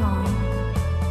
họ.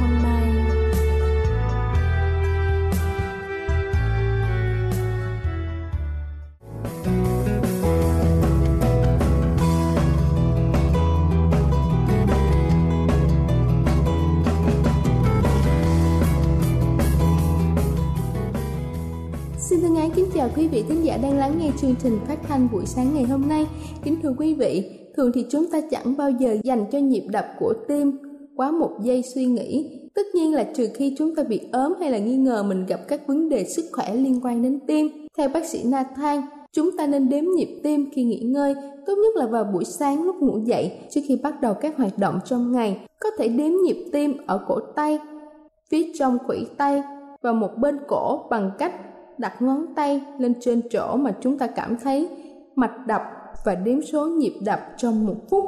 hôm nay. Chào quý vị khán giả đang lắng nghe chương trình phát thanh buổi sáng ngày hôm nay. Kính thưa quý vị, thường thì chúng ta chẳng bao giờ dành cho nhịp đập của tim quá một giây suy nghĩ. Tất nhiên là trừ khi chúng ta bị ốm hay là nghi ngờ mình gặp các vấn đề sức khỏe liên quan đến tim. Theo bác sĩ Nathan, chúng ta nên đếm nhịp tim khi nghỉ ngơi, tốt nhất là vào buổi sáng lúc ngủ dậy trước khi bắt đầu các hoạt động trong ngày. Có thể đếm nhịp tim ở cổ tay, phía trong khuỷu tay và một bên cổ bằng cách đặt ngón tay lên trên chỗ mà chúng ta cảm thấy mạch đập và đếm số nhịp đập trong một phút.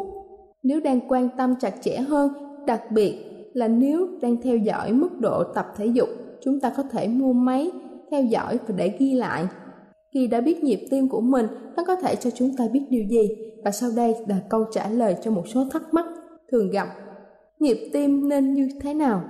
Nếu đang quan tâm chặt chẽ hơn, đặc biệt là nếu đang theo dõi mức độ tập thể dục, chúng ta có thể mua máy theo dõi và để ghi lại. Khi đã biết nhịp tim của mình, nó có thể cho chúng ta biết điều gì? Và sau đây là câu trả lời cho một số thắc mắc thường gặp. Nhịp tim nên như thế nào?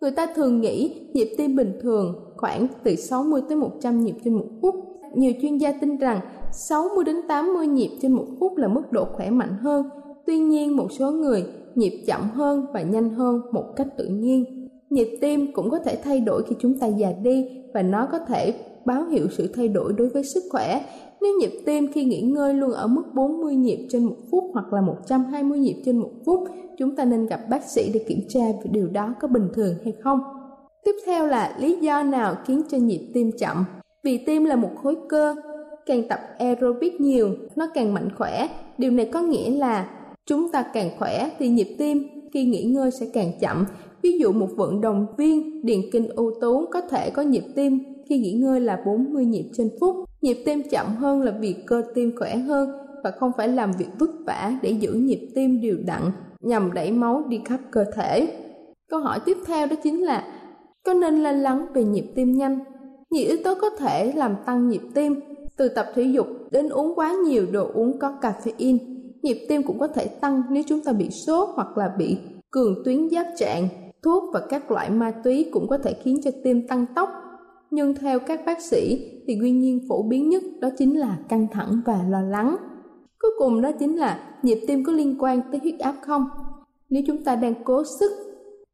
Người ta thường nghĩ nhịp tim bình thường khoảng từ 60 tới 100 nhịp trên một phút. Nhiều chuyên gia tin rằng 60 đến 80 nhịp trên một phút là mức độ khỏe mạnh hơn. Tuy nhiên, một số người nhịp chậm hơn và nhanh hơn một cách tự nhiên. Nhịp tim cũng có thể thay đổi khi chúng ta già đi và nó có thể báo hiệu sự thay đổi đối với sức khỏe. Nếu nhịp tim khi nghỉ ngơi luôn ở mức 40 nhịp trên một phút hoặc là 120 nhịp trên một phút, chúng ta nên gặp bác sĩ để kiểm tra về điều đó có bình thường hay không. Tiếp theo là lý do nào khiến cho nhịp tim chậm? Vì tim là một khối cơ, càng tập aerobic nhiều, nó càng mạnh khỏe. Điều này có nghĩa là chúng ta càng khỏe thì nhịp tim khi nghỉ ngơi sẽ càng chậm. Ví dụ một vận động viên điền kinh ưu tú có thể có nhịp tim khi nghỉ ngơi là 40 nhịp trên phút. Nhịp tim chậm hơn là vì cơ tim khỏe hơn và không phải làm việc vất vả để giữ nhịp tim đều đặn nhằm đẩy máu đi khắp cơ thể. Câu hỏi tiếp theo đó chính là có nên lo lắng về nhịp tim nhanh? Nhiều yếu tố có thể làm tăng nhịp tim, từ tập thể dục đến uống quá nhiều đồ uống có caffeine. Nhịp tim cũng có thể tăng nếu chúng ta bị sốt hoặc là bị cường tuyến giáp trạng. Thuốc và các loại ma túy cũng có thể khiến cho tim tăng tốc. Nhưng theo các bác sĩ thì nguyên nhân phổ biến nhất đó chính là căng thẳng và lo lắng. Cuối cùng đó chính là nhịp tim có liên quan tới huyết áp không? Nếu chúng ta đang cố sức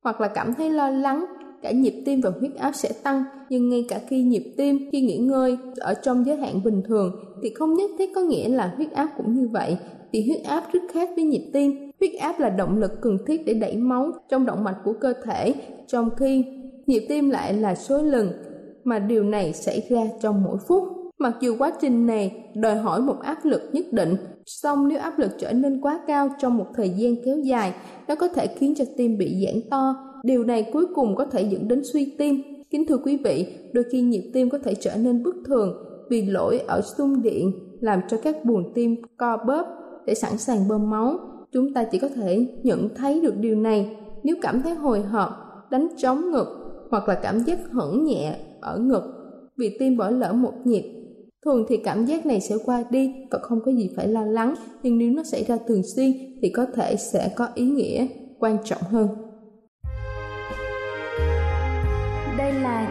hoặc là cảm thấy lo lắng, cả nhịp tim và huyết áp sẽ tăng. Nhưng ngay cả khi nhịp tim khi nghỉ ngơi ở trong giới hạn bình thường thì không nhất thiết có nghĩa là huyết áp cũng như vậy, vì huyết áp rất khác với nhịp tim. Huyết áp là động lực cần thiết để đẩy máu trong động mạch của cơ thể, trong khi nhịp tim lại là số lần mà điều này xảy ra trong mỗi phút. Mặc dù quá trình này đòi hỏi một áp lực nhất định, song nếu áp lực trở nên quá cao trong một thời gian kéo dài, nó có thể khiến cho tim bị giãn to. Điều này cuối cùng có thể dẫn đến suy tim. Kính thưa quý vị, đôi khi nhịp tim có thể trở nên bất thường vì lỗi ở xung điện làm cho các buồng tim co bóp để sẵn sàng bơm máu. Chúng ta chỉ có thể nhận thấy được điều này nếu cảm thấy hồi hộp, đánh trống ngực hoặc là cảm giác hững nhẹ ở ngực vì tim bỏ lỡ một nhịp. Thường thì cảm giác này sẽ qua đi và không có gì phải lo lắng, nhưng nếu nó xảy ra thường xuyên thì có thể sẽ có ý nghĩa quan trọng hơn. Đây là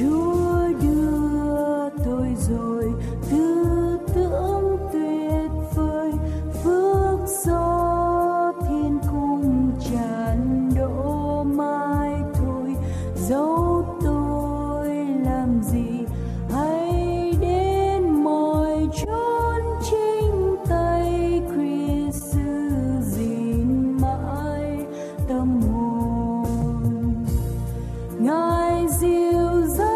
Chúa đưa tôi rồi, tư tưởng tuyệt vời, phước do thiên cung tràn đổ mãi thôi. Dẫu tôi làm gì, hãy đến mọi chốn chính tay Christ giữ gìn mãi tâm hồn Ngài dịu dàng.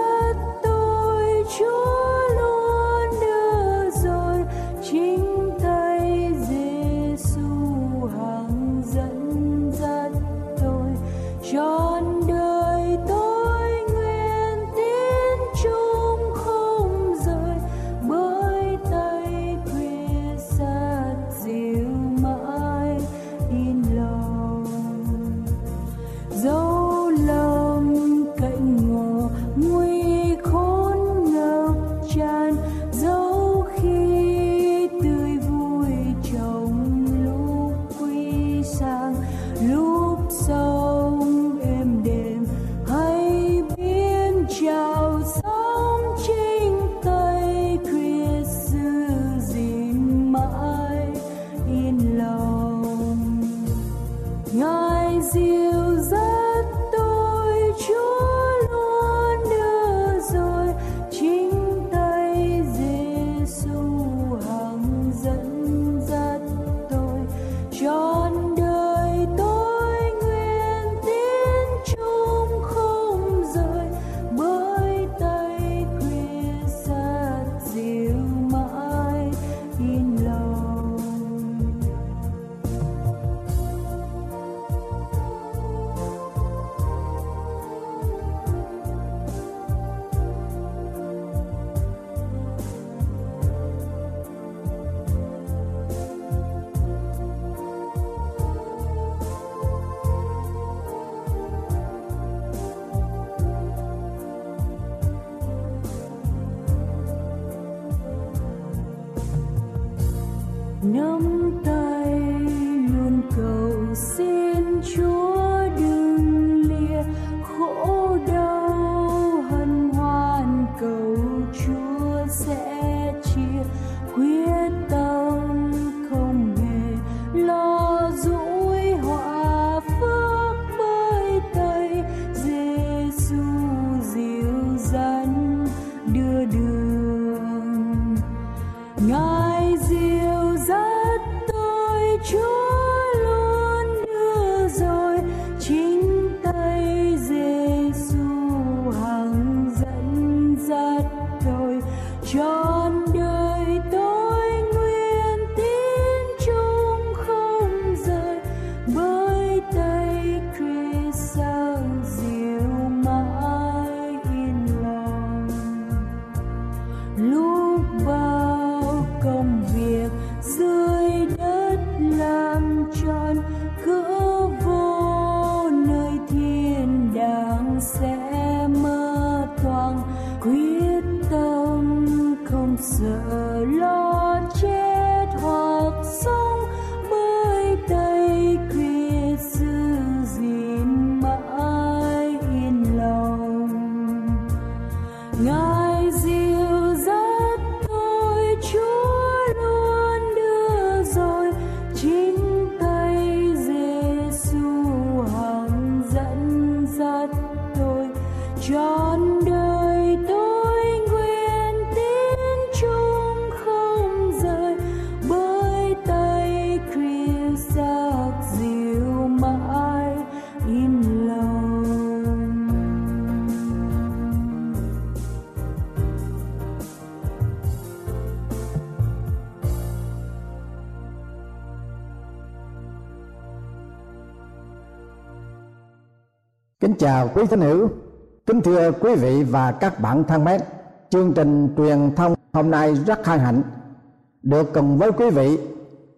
yên lòng. Kính chào quý tín hữu, kính thưa quý vị và các bạn thân mến, chương trình truyền thông hôm nay rất hân hạnh được cùng với quý vị.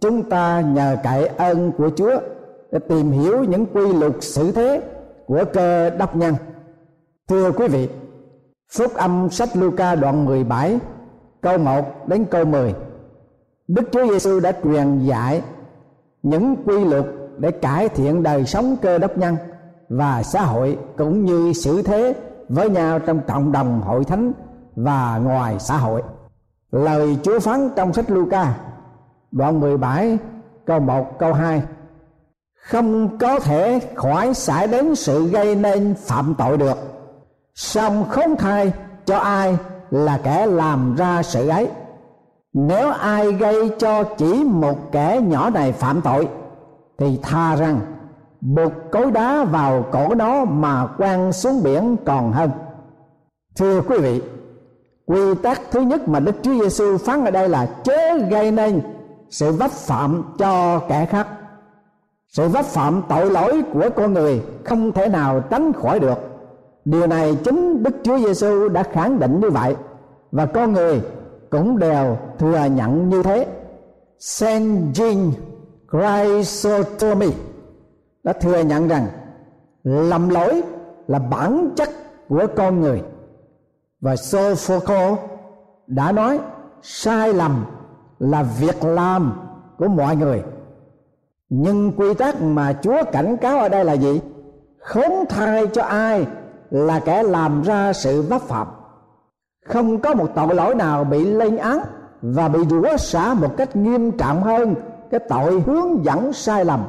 Chúng ta nhờ cậy ơn của Chúa để tìm hiểu những quy luật xử thế của Cơ Đốc nhân. Thưa quý vị, Phúc âm sách Luca đoạn 17 câu 1 đến câu 10, Đức Chúa Giêsu đã truyền dạy những quy luật để cải thiện đời sống Cơ Đốc nhân và xã hội, cũng như xử thế với nhau trong cộng đồng hội thánh và ngoài xã hội. Lời Chúa phán trong sách Luca đoạn 17 câu 1 câu 2: không có thể khỏi xảy đến sự gây nên phạm tội được, song không thay cho ai là kẻ làm ra sự ấy. Nếu ai gây cho chỉ một kẻ nhỏ này phạm tội, thì tha rằng buộc cối đá vào cổ nó mà quăng xuống biển còn hơn. Thưa quý vị, quy tắc thứ nhất mà Đức Chúa Giêsu phán ở đây là chớ gây nên sự vấp phạm cho kẻ khác. Sự vấp phạm tội lỗi của con người không thể nào tránh khỏi được. Điều này chính Đức Chúa Giêsu đã khẳng định như vậy, và con người cũng đều thừa nhận như thế. Saint Jean Chrysostomy đã thừa nhận rằng lầm lỗi là bản chất của con người, và Sophocle đã nói sai lầm là việc làm của mọi người. Nhưng quy tắc mà Chúa cảnh cáo ở đây là gì? Khốn thay cho ai là kẻ làm ra sự vấp phạm. Không có một tội lỗi nào bị lên án và bị rủa xả một cách nghiêm trọng hơn cái tội hướng dẫn sai lầm,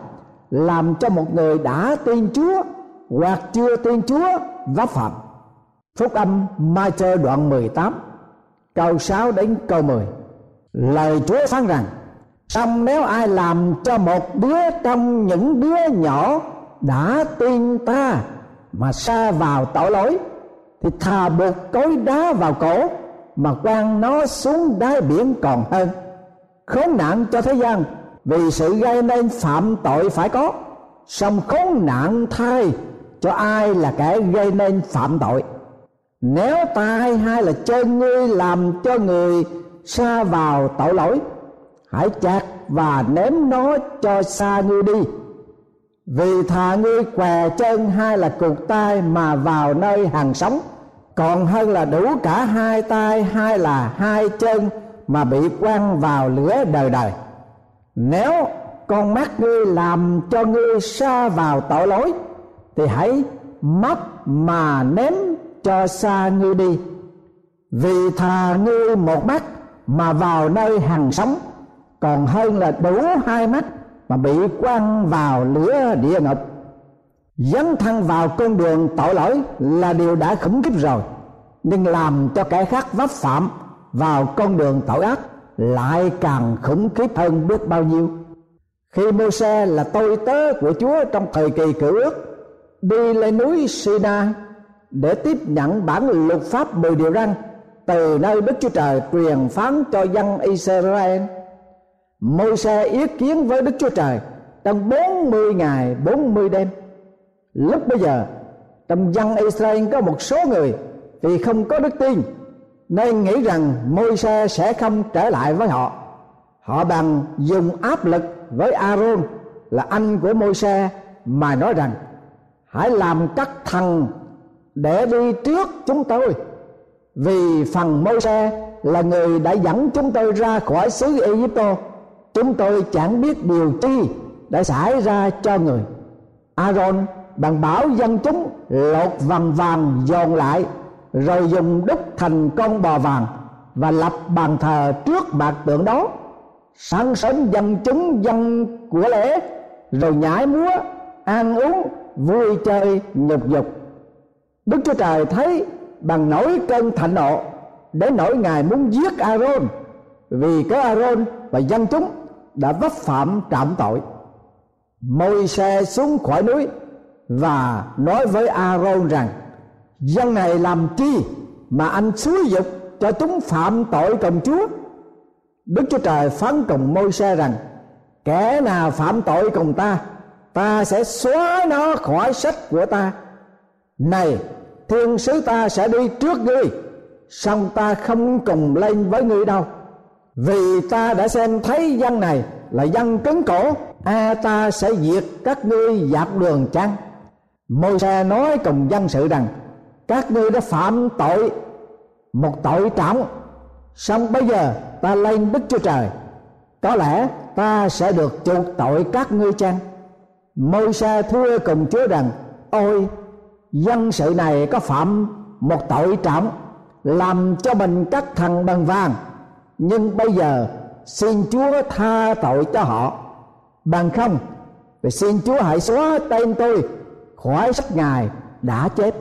làm cho một người đã tin Chúa hoặc chưa tin Chúa vấp phạm. Phúc âm Ma-thơ đoạn 18 câu 6 đến câu 10, lời Chúa phán rằng: song nếu ai làm cho một đứa trong những đứa nhỏ đã tin ta mà sa vào tội lỗi, thì thà buộc cối đá vào cổ mà quăng nó xuống đáy biển còn hơn. Khốn nạn cho thế gian vì sự gây nên phạm tội phải có, song khốn nạn thay cho ai là kẻ gây nên phạm tội. Nếu ta hay là chân ngươi làm cho người sa vào tội lỗi, hãy chặt và ném nó cho xa ngươi đi. Vì thà ngươi què chân hay là cụt tay mà vào nơi hàng sống, còn hơn là đủ cả hai tay hay là hai chân mà bị quăng vào lửa đời đời. Nếu con mắt ngươi làm cho ngươi sa vào tội lỗi, thì hãy móc mà ném cho xa ngươi đi. Vì thà ngươi một mắt mà vào nơi hằng sống, còn hơn là đủ hai mắt mà bị quăng vào lửa địa ngục. Dấn thân vào con đường tội lỗi là điều đã khủng khiếp rồi, nhưng làm cho kẻ khác vấp phạm vào con đường tội ác lại càng khủng khiếp hơn biết bao nhiêu. Khi Mô-sê là tôi tớ của Chúa trong thời kỳ Cựu Ước đi lên núi Sinai để tiếp nhận bản luật pháp 10 điều răn từ nơi Đức Chúa Trời truyền phán cho dân Israel, Mô-sê ý kiến với Đức Chúa Trời trong 40 ngày 40 đêm. Lúc bây giờ trong dân Israel có một số người vì không có đức tin nên nghĩ rằng Mô-sê sẽ không trở lại với họ. Họ bằng dùng áp lực với A-rôn là anh của Mô-sê mà nói rằng: hãy làm các thần để đi trước chúng tôi, vì phần Mô-sê là người đã dẫn chúng tôi ra khỏi xứ Ai Cập. Chúng tôi chẳng biết điều chi đã xảy ra cho người. A-rôn bèn bảo dân chúng lột vằn vàng dồn lại, rồi dùng đúc thành con bò vàng và lập bàn thờ trước bạc tượng đó. Sáng sớm dân chúng dân của lễ, rồi nhảy múa, ăn uống, vui chơi nhục dục. Đức Chúa Trời thấy bằng nỗi cơn thịnh nộ, đến nỗi Ngài muốn giết A-rôn, vì có A-rôn và dân chúng đã vấp phạm trọng tội. Môi-se xuống khỏi núi và nói với A-rôn rằng: dân này làm chi mà anh xúi dục cho chúng phạm tội cùng Chúa? Đức Chúa Trời phán cùng Mô-sê rằng: kẻ nào phạm tội cùng ta, ta sẽ xóa nó khỏi sách của ta. Này, thiên sứ ta sẽ đi trước ngươi, song ta không cùng lên với ngươi đâu, vì ta đã xem thấy dân này là dân cứng cổ. Ta sẽ diệt các ngươi dọc đường chăng? Mô-sê nói cùng dân sự rằng: các ngươi đã phạm tội một tội trọng, song bây giờ ta lên Đức Chúa Trời, có lẽ ta sẽ được chuộc tội các ngươi chăng? Mô-sê thưa cùng Chúa rằng: ôi, dân sự này có phạm một tội trọng, làm cho mình các thằng bằng vàng, nhưng bây giờ xin Chúa tha tội cho họ, bằng không thì xin Chúa hãy xóa tên tôi khỏi sách Ngài đã chết.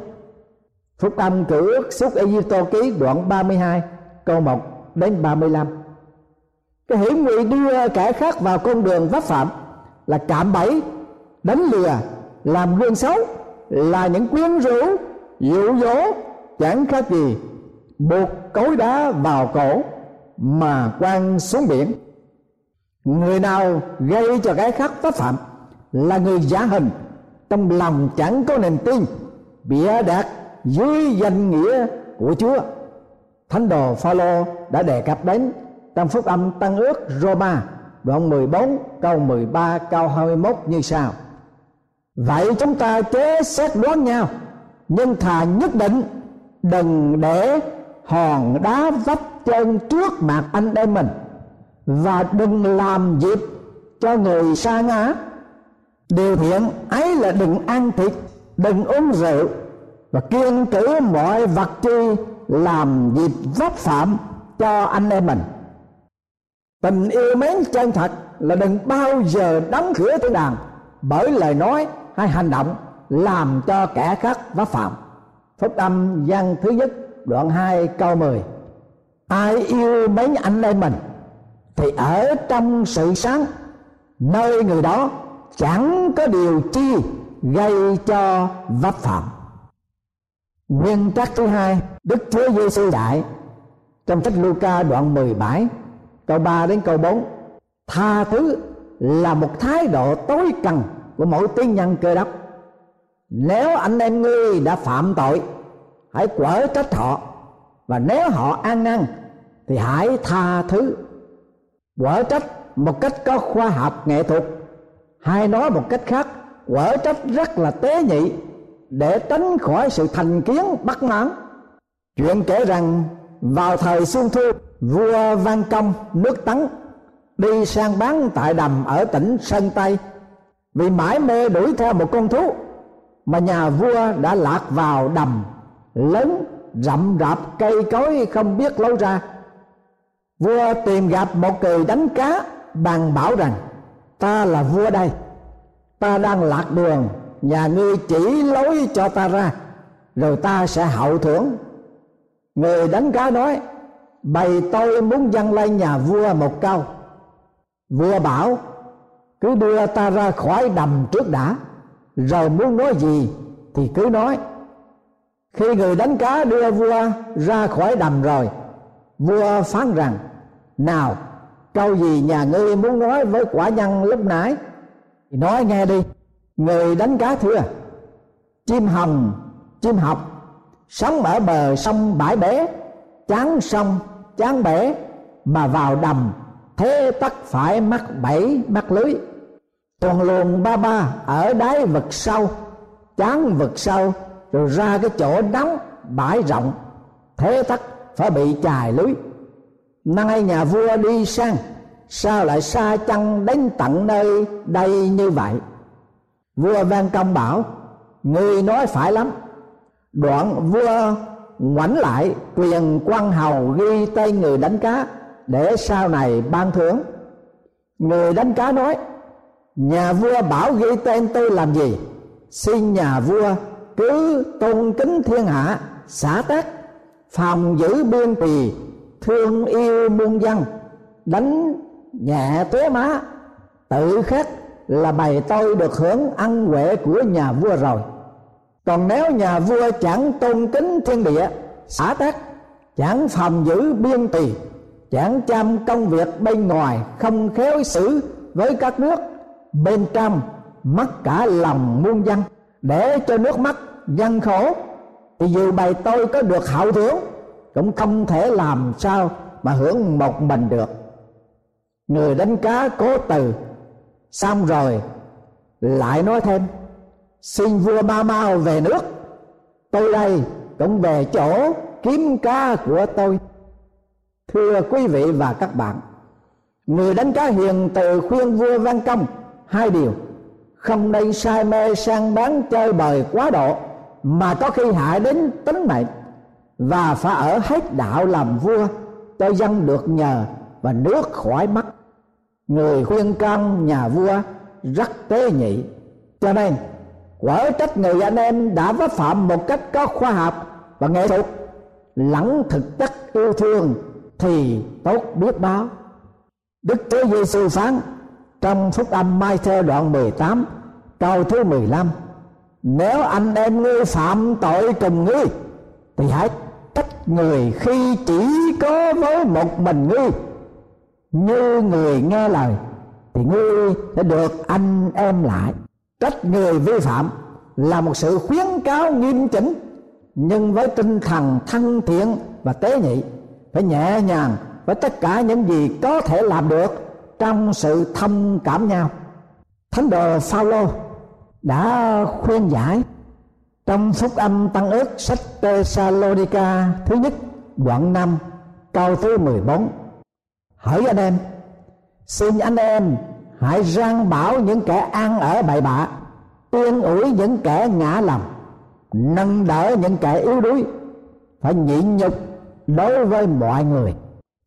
Phúc âm Cựu Ước xuất Ê-díp-tô ký đoạn 32 câu 1 đến 35. Cái hiểm nguy đưa kẻ khác vào con đường pháp phạm là cạm bẫy, đánh lừa, làm gương xấu, là những quyến rũ, dụ dỗ, chẳng khác gì buộc cối đá vào cổ mà quăng xuống biển. Người nào gây cho kẻ khác pháp phạm là người giả hình, trong lòng chẳng có niềm tin, bịa đặt dưới danh nghĩa của Chúa. Thánh đồ Phao-lô đã đề cập đến trong phúc âm Tân Ước Rôma đoạn 14 câu 13 câu 21 như sau: vậy chúng ta chớ xét đoán nhau, nhưng thà nhất định đừng để hòn đá vấp chân trước mặt anh em mình, và đừng làm dịp cho người sa ngã. Điều thiện ấy là đừng ăn thịt, đừng uống rượu, và kiêng cử mọi vật chi làm dịp vấp phạm cho anh em mình. Tình yêu mến chân thật là đừng bao giờ đóng cửa thiên đàng bởi lời nói hay hành động làm cho kẻ khác vấp phạm. Phúc âm Giăng thứ nhất đoạn 2 câu 10: ai yêu mến anh em mình thì ở trong sự sáng, nơi người đó chẳng có điều chi gây cho vấp phạm. Nguyên tắc thứ hai Đức Chúa Giêsu dạy trong sách Luca đoạn 17 câu 3 đến câu 4: tha thứ là một thái độ tối cần của mỗi tín nhân Cơ Đốc. Nếu anh em ngươi đã phạm tội, hãy quở trách họ, và nếu họ ăn năn thì hãy tha thứ. Quở trách một cách có khoa học nghệ thuật, hay nói một cách khác, quở trách rất là tế nhị để tránh khỏi sự thành kiến bất mãn. Chuyện kể rằng vào thời Xuân Thu, vua Văn Công nước Tấn đi săn bắn tại đầm ở tỉnh Sơn Tây. Vì mãi mê đuổi theo một con thú mà nhà vua đã lạc vào đầm lớn rậm rạp cây cối không biết lối ra. Vua tìm gặp một người đánh cá, bàn bảo rằng: ta là vua đây, ta đang lạc đường, nhà ngươi chỉ lối cho ta ra, rồi ta sẽ hậu thưởng. Người đánh cá nói: bày tôi muốn dâng lên nhà vua một câu. Vua bảo: cứ đưa ta ra khỏi đầm trước đã, rồi muốn nói gì thì cứ nói. Khi người đánh cá đưa vua ra khỏi đầm rồi, vua phán rằng: nào, câu gì nhà ngươi muốn nói với quả nhân lúc nãy thì nói nghe đi. Người đánh cá thưa: chim hồng, chim học, sống ở bờ sông bãi bể, chán sông, chán bể mà vào đầm, thế tất phải mắc bẫy mắc lưới. Còn luồn ba ba ở đáy vực sâu, chán vực sâu, rồi ra cái chỗ nóng bãi rộng, thế tất phải bị chài lưới. Nay nhà vua đi sang, sao lại xa chăng đến tận nơi đây như vậy? Vua Văn Công bảo: ngươi nói phải lắm. Đoạn vua ngoảnh lại quyền quan hầu ghi tên người đánh cá để sau này ban thưởng. Người đánh cá nói: nhà vua bảo ghi tên tôi làm gì? Xin nhà vua cứ tôn kính thiên hạ, xã tắc, phòng giữ biên trì, thương yêu muôn dân, đánh nhẹ tuế má, tự khắc là bầy tôi được hưởng ăn huệ của nhà vua rồi. Còn nếu nhà vua chẳng tôn kính thiên địa, xã tắc, chẳng phòng giữ biên tùy, chẳng chăm công việc bên ngoài, không khéo xử với các nước bên trong, mất cả lòng muôn dân, để cho nước mắt dân khổ, thì dù bầy tôi có được hậu thưởng cũng không thể làm sao mà hưởng một mình được. Người đánh cá cố từ, xong rồi lại nói thêm: xin vua mau về nước, tôi đây cũng về chỗ kiếm cá của tôi. Thưa quý vị và các bạn, người đánh cá hiền từ khuyên vua văn công hai điều: không nên say mê sang bán chơi bời quá độ mà có khi hại đến tính mệnh, và phải ở hết đạo làm vua cho dân được nhờ và nước khỏi mất. Người khuyên can nhà vua rất tế nhị, cho nên quở trách người anh em đã vấp phạm một cách có khoa học và nghệ thuật lẫn thực chất yêu thương thì tốt biết bao. Đức Chúa Giêsu phán trong Phúc Âm Mai-thơ đoạn 18 câu thứ 15: nếu anh em ngươi phạm tội cùng ngươi thì hãy trách người khi chỉ có với một mình ngươi, như người nghe lời thì ngươi sẽ được anh em lại. Trách người vi phạm là một sự khuyến cáo nghiêm chỉnh, nhưng với tinh thần thân thiện và tế nhị, phải nhẹ nhàng với tất cả những gì có thể làm được trong sự thông cảm nhau. Thánh đồ Phao-lô đã khuyên giải trong Phúc Âm Tăng Ước sách Tê-sa-lô-ni-ca thứ nhất đoạn 5 câu thứ 14: hỡi anh em, xin anh em hãy răn bảo những kẻ ăn ở bậy bạ, yên ủi những kẻ ngã lòng, nâng đỡ những kẻ yếu đuối, phải nhịn nhục đối với mọi người,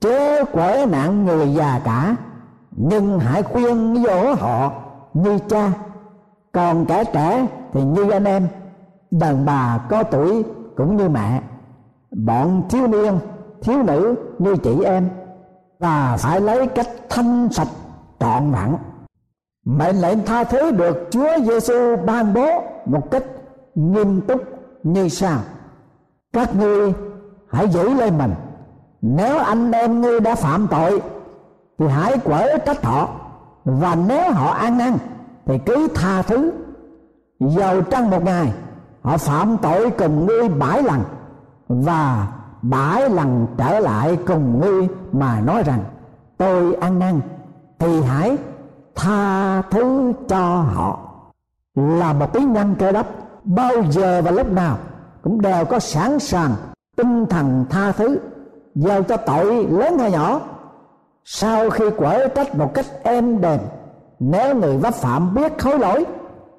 chớ quở nạn người già cả, nhưng hãy khuyên dỗ họ như cha, còn kẻ trẻ thì như anh em, đàn bà có tuổi cũng như mẹ, bọn thiếu niên thiếu nữ như chị em, và phải lấy cách thanh sạch trọn vẹn. Mệnh lệnh tha thứ được Chúa Giêsu ban bố một cách nghiêm túc như sau: các ngươi hãy giữ lên mình, nếu anh em ngươi đã phạm tội thì hãy quở trách họ, và nếu họ ăn năn thì cứ tha thứ, dầu trong một ngày họ phạm tội cùng ngươi 7 lần và 7 lần trở lại cùng ngươi mà nói rằng tôi ăn năn, thì hãy tha thứ cho họ. Là một tín nhân Cơ Đốc, bao giờ và lúc nào cũng đều có sẵn sàng tinh thần tha thứ, giao cho tội lớn hay nhỏ. Sau khi quở trách một cách êm đềm, nếu người vấp phạm biết hối lỗi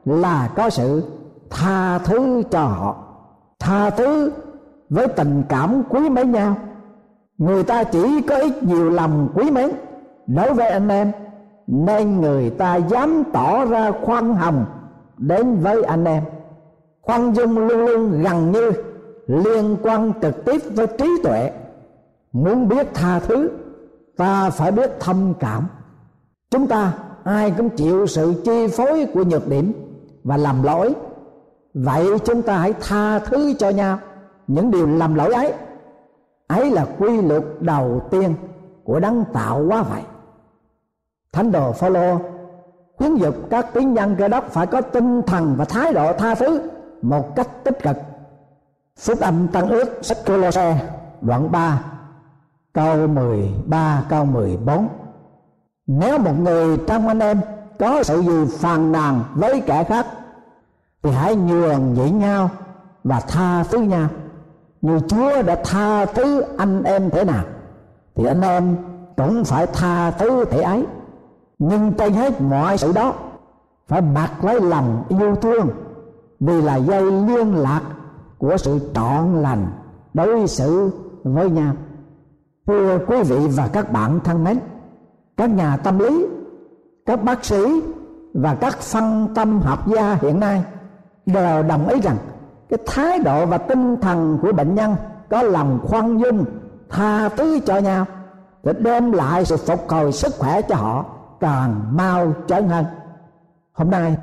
là có sự tha thứ cho họ. Tha thứ với tình cảm quý mến nhau, người ta chỉ có ít nhiều lòng quý mến đối với anh em, nên người ta dám tỏ ra khoan hồng đến với anh em. Khoan dung luôn luôn gần như liên quan trực tiếp với trí tuệ. Muốn biết tha thứ, ta phải biết thông cảm. Chúng ta ai cũng chịu sự chi phối của nhược điểm và làm lỗi, vậy chúng ta hãy tha thứ cho nhau những điều làm lỗi ấy. Ấy là quy luật đầu tiên của Đấng Tạo Hóa vậy. Thánh đồ Phao-lô khuyến dục các tín nhân Cơ Đốc phải có tinh thần và thái độ tha thứ một cách tích cực. Phúc Âm Tăng Ước sách Cô-lô-se đoạn 3 câu 13 câu 14: nếu một người trong anh em có sự gì phàn nàn với kẻ khác thì hãy nhường nhịn nhau và tha thứ nhau, như Chúa đã tha thứ anh em thế nào thì anh em cũng phải tha thứ thế ấy. Nhưng trên hết mọi sự đó, phải mặc lấy lòng yêu thương, vì là dây liên lạc của sự trọn lành đối xử với nhau. Thưa quý vị và các bạn thân mến, các nhà tâm lý, các bác sĩ và các phân tâm học gia hiện nay đều đồng ý rằng cái thái độ và tinh thần của bệnh nhân có lòng khoan dung, tha thứ cho nhau để đem lại sự phục hồi sức khỏe cho họ càng mau chóng hơn. Hôm nay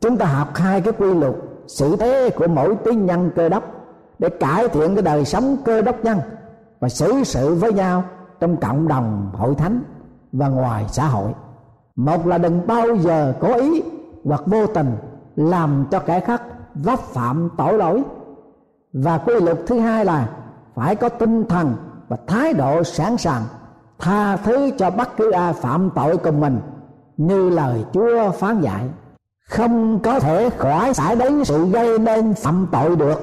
chúng ta học hai cái quy luật sự thế của mỗi tín nhân Cơ Đốc để cải thiện cái đời sống Cơ Đốc nhân và xử sự với nhau trong cộng đồng hội thánh và ngoài xã hội. Một là đừng bao giờ cố ý hoặc vô tình làm cho kẻ khác vấp phạm tội lỗi. Và quy luật thứ hai là phải có tinh thần và thái độ sẵn sàng tha thứ cho bất cứ ai phạm tội cùng mình, như lời Chúa phán dạy. Không có thể khỏi xảy đến sự gây nên phạm tội được,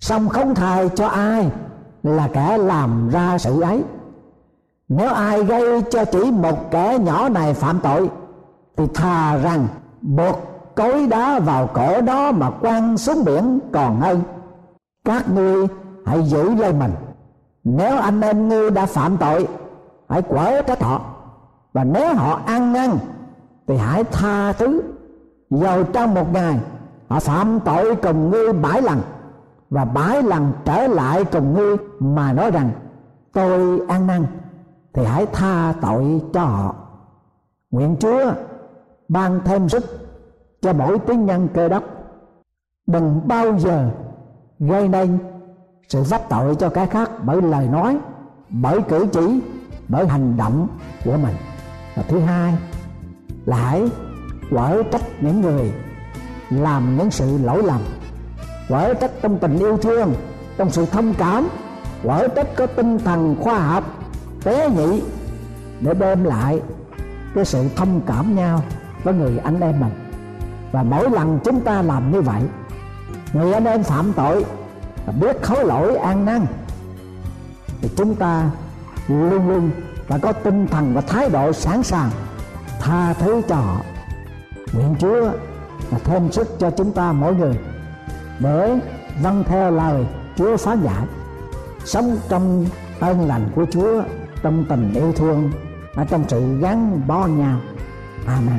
song không thề cho ai là kẻ làm ra sự ấy. Nếu ai gây cho chỉ một kẻ nhỏ này phạm tội thì thà rằng buộc cối đá vào cổ đó mà quăng xuống biển còn hơn. Các ngươi hãy giữ lấy mình. Nếu anh em ngươi đã phạm tội, hãy quở trách họ, và nếu họ ăn năn thì hãy tha thứ. Dầu trong một ngày họ phạm tội cùng ngươi 7 lần và 7 lần trở lại cùng ngươi mà nói rằng tôi ăn năn, thì hãy tha tội cho họ. Nguyện Chúa ban thêm sức cho mỗi tín nhân Cơ Đốc đừng bao giờ gây nên sự vấp tội cho cái khác bởi lời nói, bởi cử chỉ, bởi hành động của mình. Và thứ hai là hãy quở trách những người làm những sự lỗi lầm, quở trách trong tình yêu thương, trong sự thông cảm, quở trách có tinh thần khoa học tế nhị để đem lại cái sự thông cảm nhau với người anh em mình. Và mỗi lần chúng ta làm như vậy, người anh em phạm tội biết hối lỗi ăn năn thì chúng ta luôn luôn phải có tinh thần và thái độ sẵn sàng tha thứ cho họ. Nguyện Chúa là thêm sức cho chúng ta mỗi người để vâng theo lời Chúa phán dạy, sống trong ơn lành của Chúa, trong tình yêu thương, ở trong sự gắn bó nhau. Amen.